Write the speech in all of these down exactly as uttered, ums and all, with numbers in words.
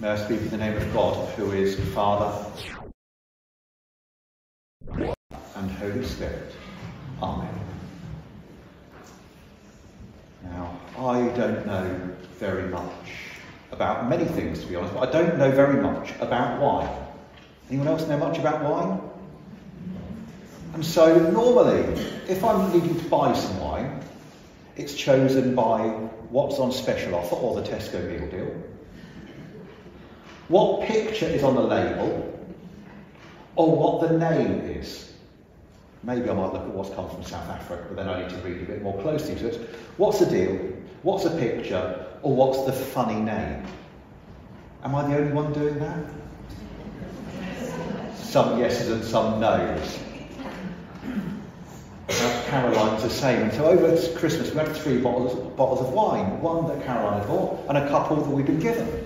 May I speak in the name of God, who is Father and Holy Spirit. Amen. Now, I don't know very much about many things, to be honest, but I don't know very much about wine. Anyone else know much about wine? And so, normally, if I'm needing to buy some wine, it's chosen by what's on special offer or the Tesco meal deal, what picture is on the label, or what the name is. Maybe I might look at what's come from South Africa, but then I need to read a bit more closely to it. What's the deal? What's a picture? Or what's the funny name? Am I the only one doing that? Some yeses and some noes. Caroline's the same. So over Christmas we had three bottles, bottles of wine. One that Caroline had bought and a couple that we'd been given.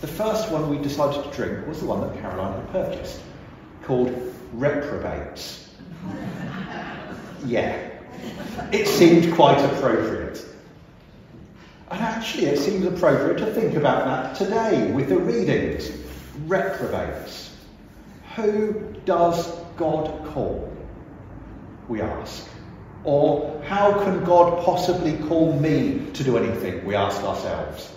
The first one we decided to drink was the one that Caroline had purchased, called Reprobates. Yeah, it seemed quite appropriate. And actually it seems appropriate to think about that today with the readings. Reprobates. Who does God call, we ask? Or how can God possibly call me to do anything, we ask ourselves?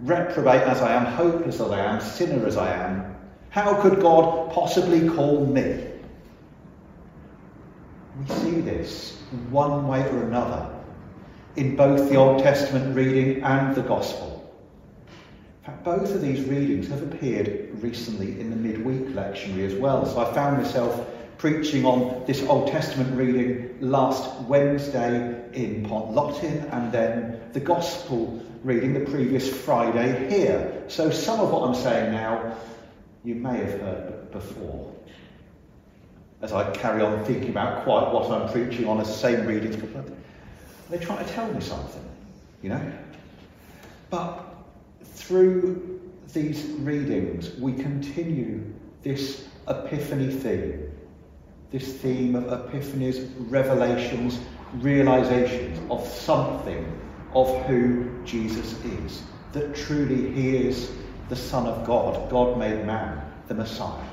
Reprobate as I am, hopeless as I am, sinner as I am, how could God possibly call me? We see this in one way or another in both the Old Testament reading and the Gospel. In fact, both of these readings have appeared recently in the midweek lectionary as well, so I found myself preaching on this Old Testament reading last Wednesday in Pontlottin, and then the Gospel reading the previous Friday here. So some of what I'm saying now you may have heard before, as I carry on thinking about quite what I'm preaching on as the same readings. They're trying to tell me something, you know? But through these readings we continue this Epiphany theme, this theme of epiphanies, revelations, realizations of something of who Jesus is, that truly he is the Son of God, God made man, the Messiah.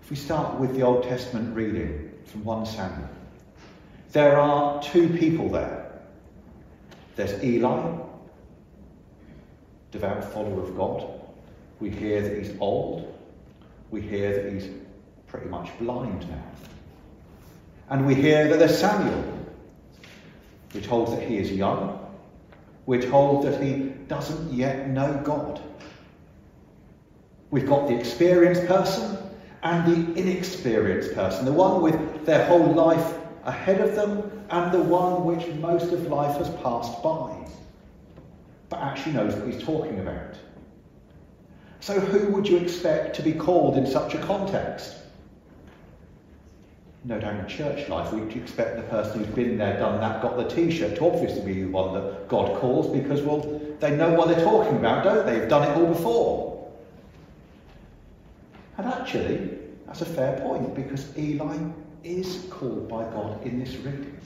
If we start with the Old Testament reading from First Samuel, there are two people there. There's Eli, devout follower of God. We hear that he's old. We hear that he's pretty much blind now. And we hear that there's Samuel. We're told that he is young. We're told that he doesn't yet know God. We've got the experienced person and the inexperienced person, the one with their whole life ahead of them and the one which most of life has passed by, but actually knows what he's talking about. So who would you expect to be called in such a context? No doubt in church life we'd expect the person who's been there, done that, got the t-shirt to obviously be the one that God calls, because, well, they know what they're talking about, don't they? They've done it all before. And actually, that's a fair point, because Eli is called by God in this reading.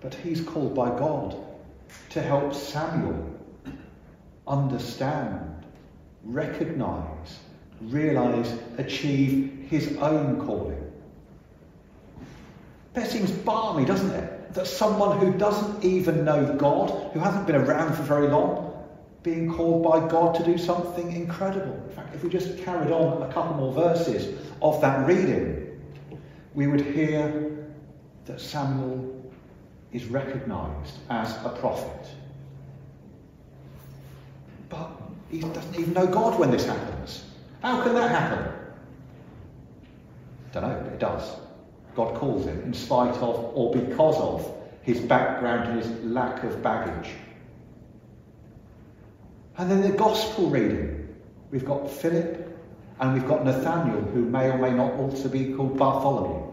But he's called by God to help Samuel understand, recognise, realise, achieve his own calling. That seems balmy, doesn't it? That someone who doesn't even know God, who hasn't been around for very long, being called by God to do something incredible. In fact, if we just carried on a couple more verses of that reading, we would hear that Samuel is recognised as a prophet. But he doesn't even know God when this happens. How can that happen? Don't know, but it does. God calls him, in spite of, or because of, his background and his lack of baggage. And then the Gospel reading. We've got Philip and we've got Nathaniel, who may or may not also be called Bartholomew.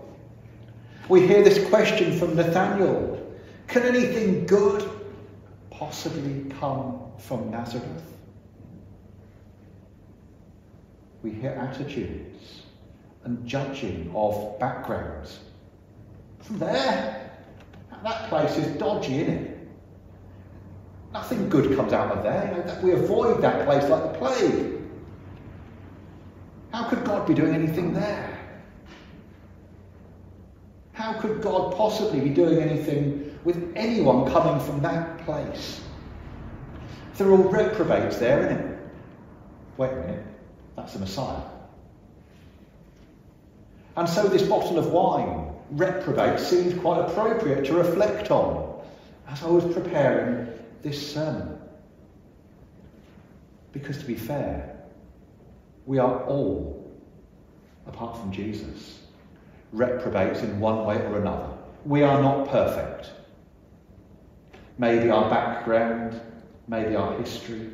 We hear this question from Nathaniel. Can anything good possibly come from Nazareth? We hear attitudes and judging of backgrounds. From there, that place is dodgy, isn't it? Nothing good comes out of there. You know, that we avoid that place like the plague. How could God be doing anything there? How could God possibly be doing anything with anyone coming from that place? They're all reprobates there, isn't it? Wait a minute, that's the Messiah. And so this bottle of wine, reprobate, seemed quite appropriate to reflect on as I was preparing this sermon. Because to be fair, we are all, apart from Jesus, reprobates in one way or another. We are not perfect. Maybe our background, maybe our history,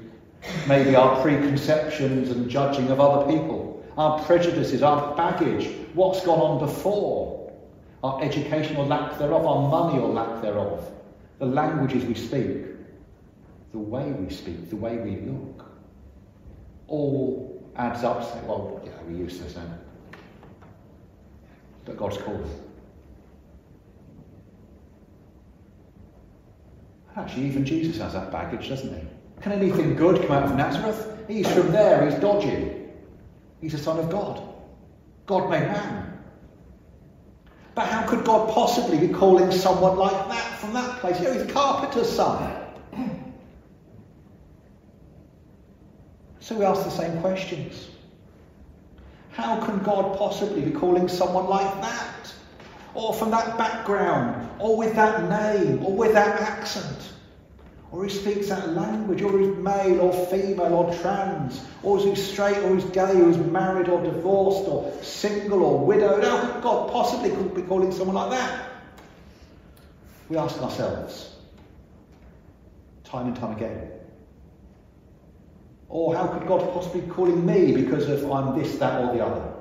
maybe our preconceptions and judging of other people, our prejudices, our baggage, what's gone on before, our educational lack thereof, our money or lack thereof, the languages we speak, the way we speak, the way we look, all adds up to say, well, yeah, we used to say that. But God's called us. Actually, even Jesus has that baggage, doesn't he? Can anything good come out of Nazareth? He's from there, he's dodgy. He's a son of God. God made man. But how could God possibly be calling someone like that from that place? You know, he's a carpenter's son. So we ask the same questions. How can God possibly be calling someone like that? Or from that background? Or with that name? Or with that accent? Or he speaks that language? Or he's male or female or trans? Or is he straight or he's gay? Or he's married or divorced or single or widowed? How could God possibly be calling someone like that? We ask ourselves, time and time again. Or how could God possibly be calling me because of I'm this, that or the other?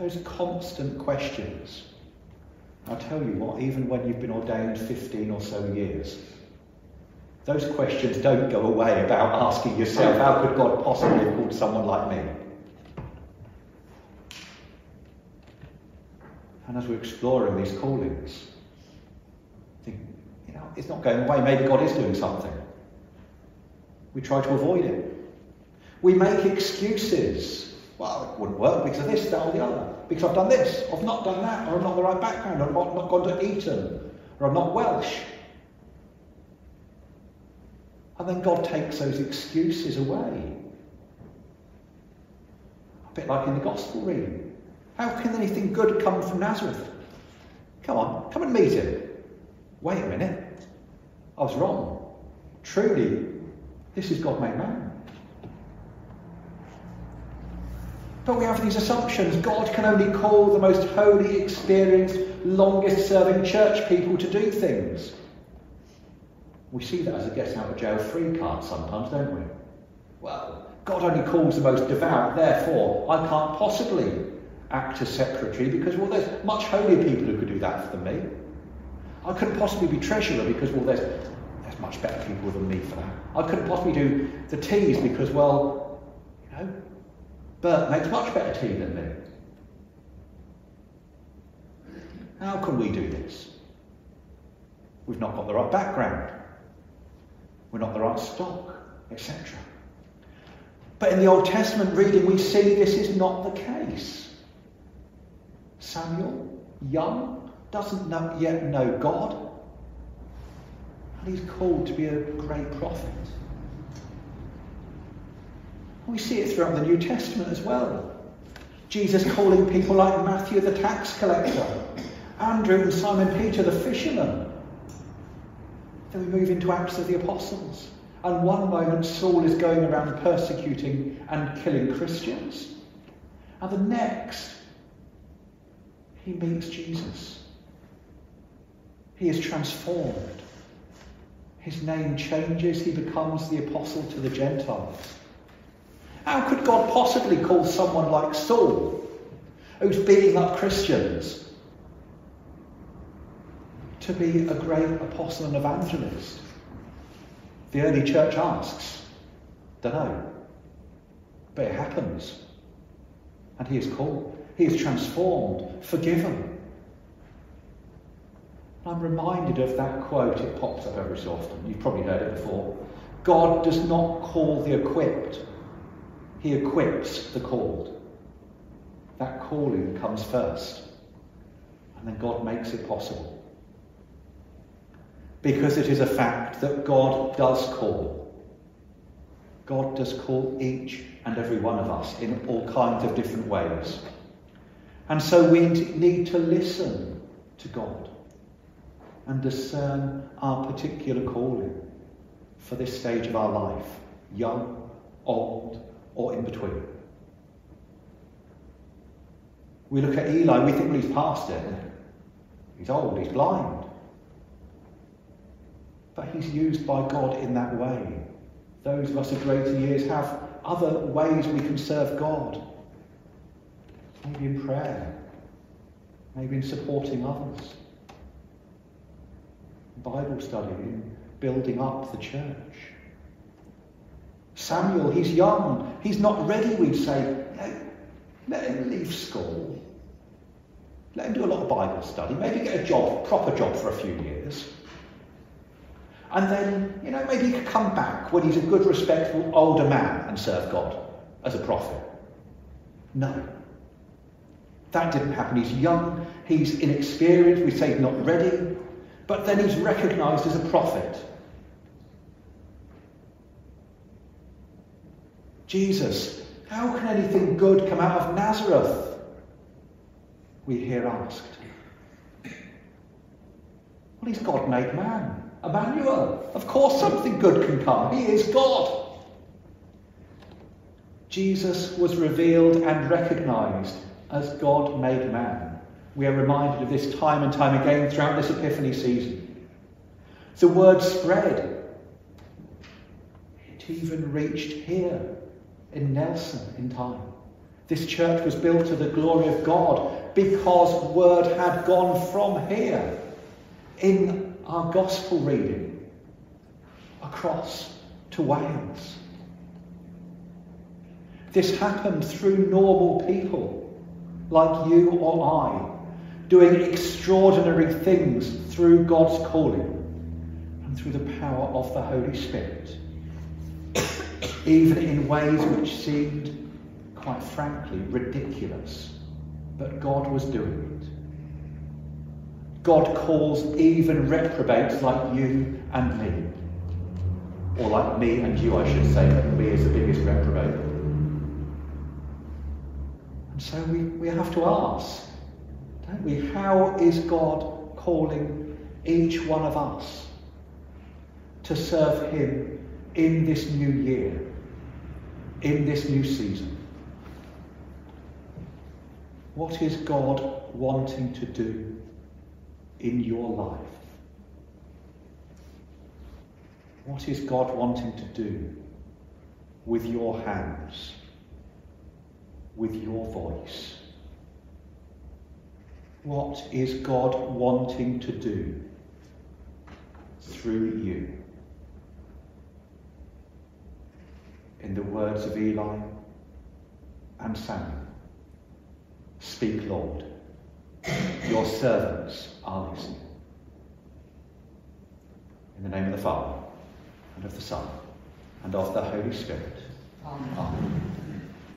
Those constant questions. I'll tell you what, even when you've been ordained fifteen or so years, those questions don't go away about asking yourself, how could God possibly have called someone like me? And as we're exploring these callings, think, you know, it's not going away, maybe God is doing something. We try to avoid it. We make excuses. Well, it wouldn't work because of this, that or the other. Because I've done this, I've not done that, or I'm not the right background, or I've not, not gone to Eton, or I'm not Welsh. And then God takes those excuses away. A bit like in the gospel reading. How can anything good come from Nazareth? Come on, come and meet him. Wait a minute. I was wrong. Truly, this is God made man. But we have these assumptions. God can only call the most holy, experienced, longest serving church people to do things. We see that as a get out of jail free card sometimes, don't we? Well, God only calls the most devout, therefore I can't possibly act as secretary because, well, there's much holier people who could do that for me. I couldn't possibly be treasurer because, well, there's much better people than me for that. I couldn't possibly do the teas because, well, you know, Bert makes much better tea than me. How can we do this? We've not got the right background. We're not the right stock, et cetera. But in the Old Testament reading, we see this is not the case. Samuel, young, doesn't know, yet know God. And he's called to be a great prophet. We see it throughout the New Testament as well. Jesus calling people like Matthew the tax collector, Andrew and Simon Peter the fisherman. Then we move into Acts of the Apostles. And one moment Saul is going around persecuting and killing Christians. And the next, he meets Jesus. He is transformed. His name changes, he becomes the apostle to the Gentiles. How could God possibly call someone like Saul, who's beating up Christians, to be a great apostle and evangelist? The early church asks, don't know, but it happens. And he is called, he is transformed, forgiven. I'm reminded of that quote. It pops up every so often. You've probably heard it before. God does not call the equipped. He equips the called. That calling comes first. And then God makes it possible. Because it is a fact that God does call. God does call each and every one of us in all kinds of different ways. And so we need to listen to God and discern our particular calling for this stage of our life, young, old, or in between. We look at Eli, we think, well, he's past it. He's old, he's blind. But he's used by God in that way. Those of us of greater years have other ways we can serve God. Maybe in prayer. Maybe in supporting others. Bible study, in building up the church. Samuel, he's young. He's not ready, we'd say. No, let him leave school. Let him do a lot of Bible study. Maybe get a job, proper job for a few years. And then, you know, maybe he could come back when he's a good, respectful, older man and serve God as a prophet. No. That didn't happen. He's young, he's inexperienced, we say not ready, but then he's recognised as a prophet. Jesus, how can anything good come out of Nazareth? We hear asked. Well, he's God made man. Emmanuel, of course something good can come. He is God. Jesus was revealed and recognised as God made man. We are reminded of this time and time again throughout this Epiphany season. The word spread. It even reached here in Nelson in time. This church was built to the glory of God because word had gone from here in our gospel reading across to Wales. This happened through normal people like you or I, doing extraordinary things through God's calling and through the power of the Holy Spirit, even in ways which seemed, quite frankly, ridiculous, but God was doing it. God calls even reprobates like you and me. Or like me and you, I should say, but me is the biggest reprobate. And so we, we have to ask, don't we? How is God calling each one of us to serve him in this new year, in this new season? What is God wanting to do in your life? What is God wanting to do with your hands, with your voice? What is God wanting to do through you? In the words of Eli and Samuel, speak, Lord. Your servants are listening. In the name of the Father, and of the Son, and of the Holy Spirit. Amen. Amen.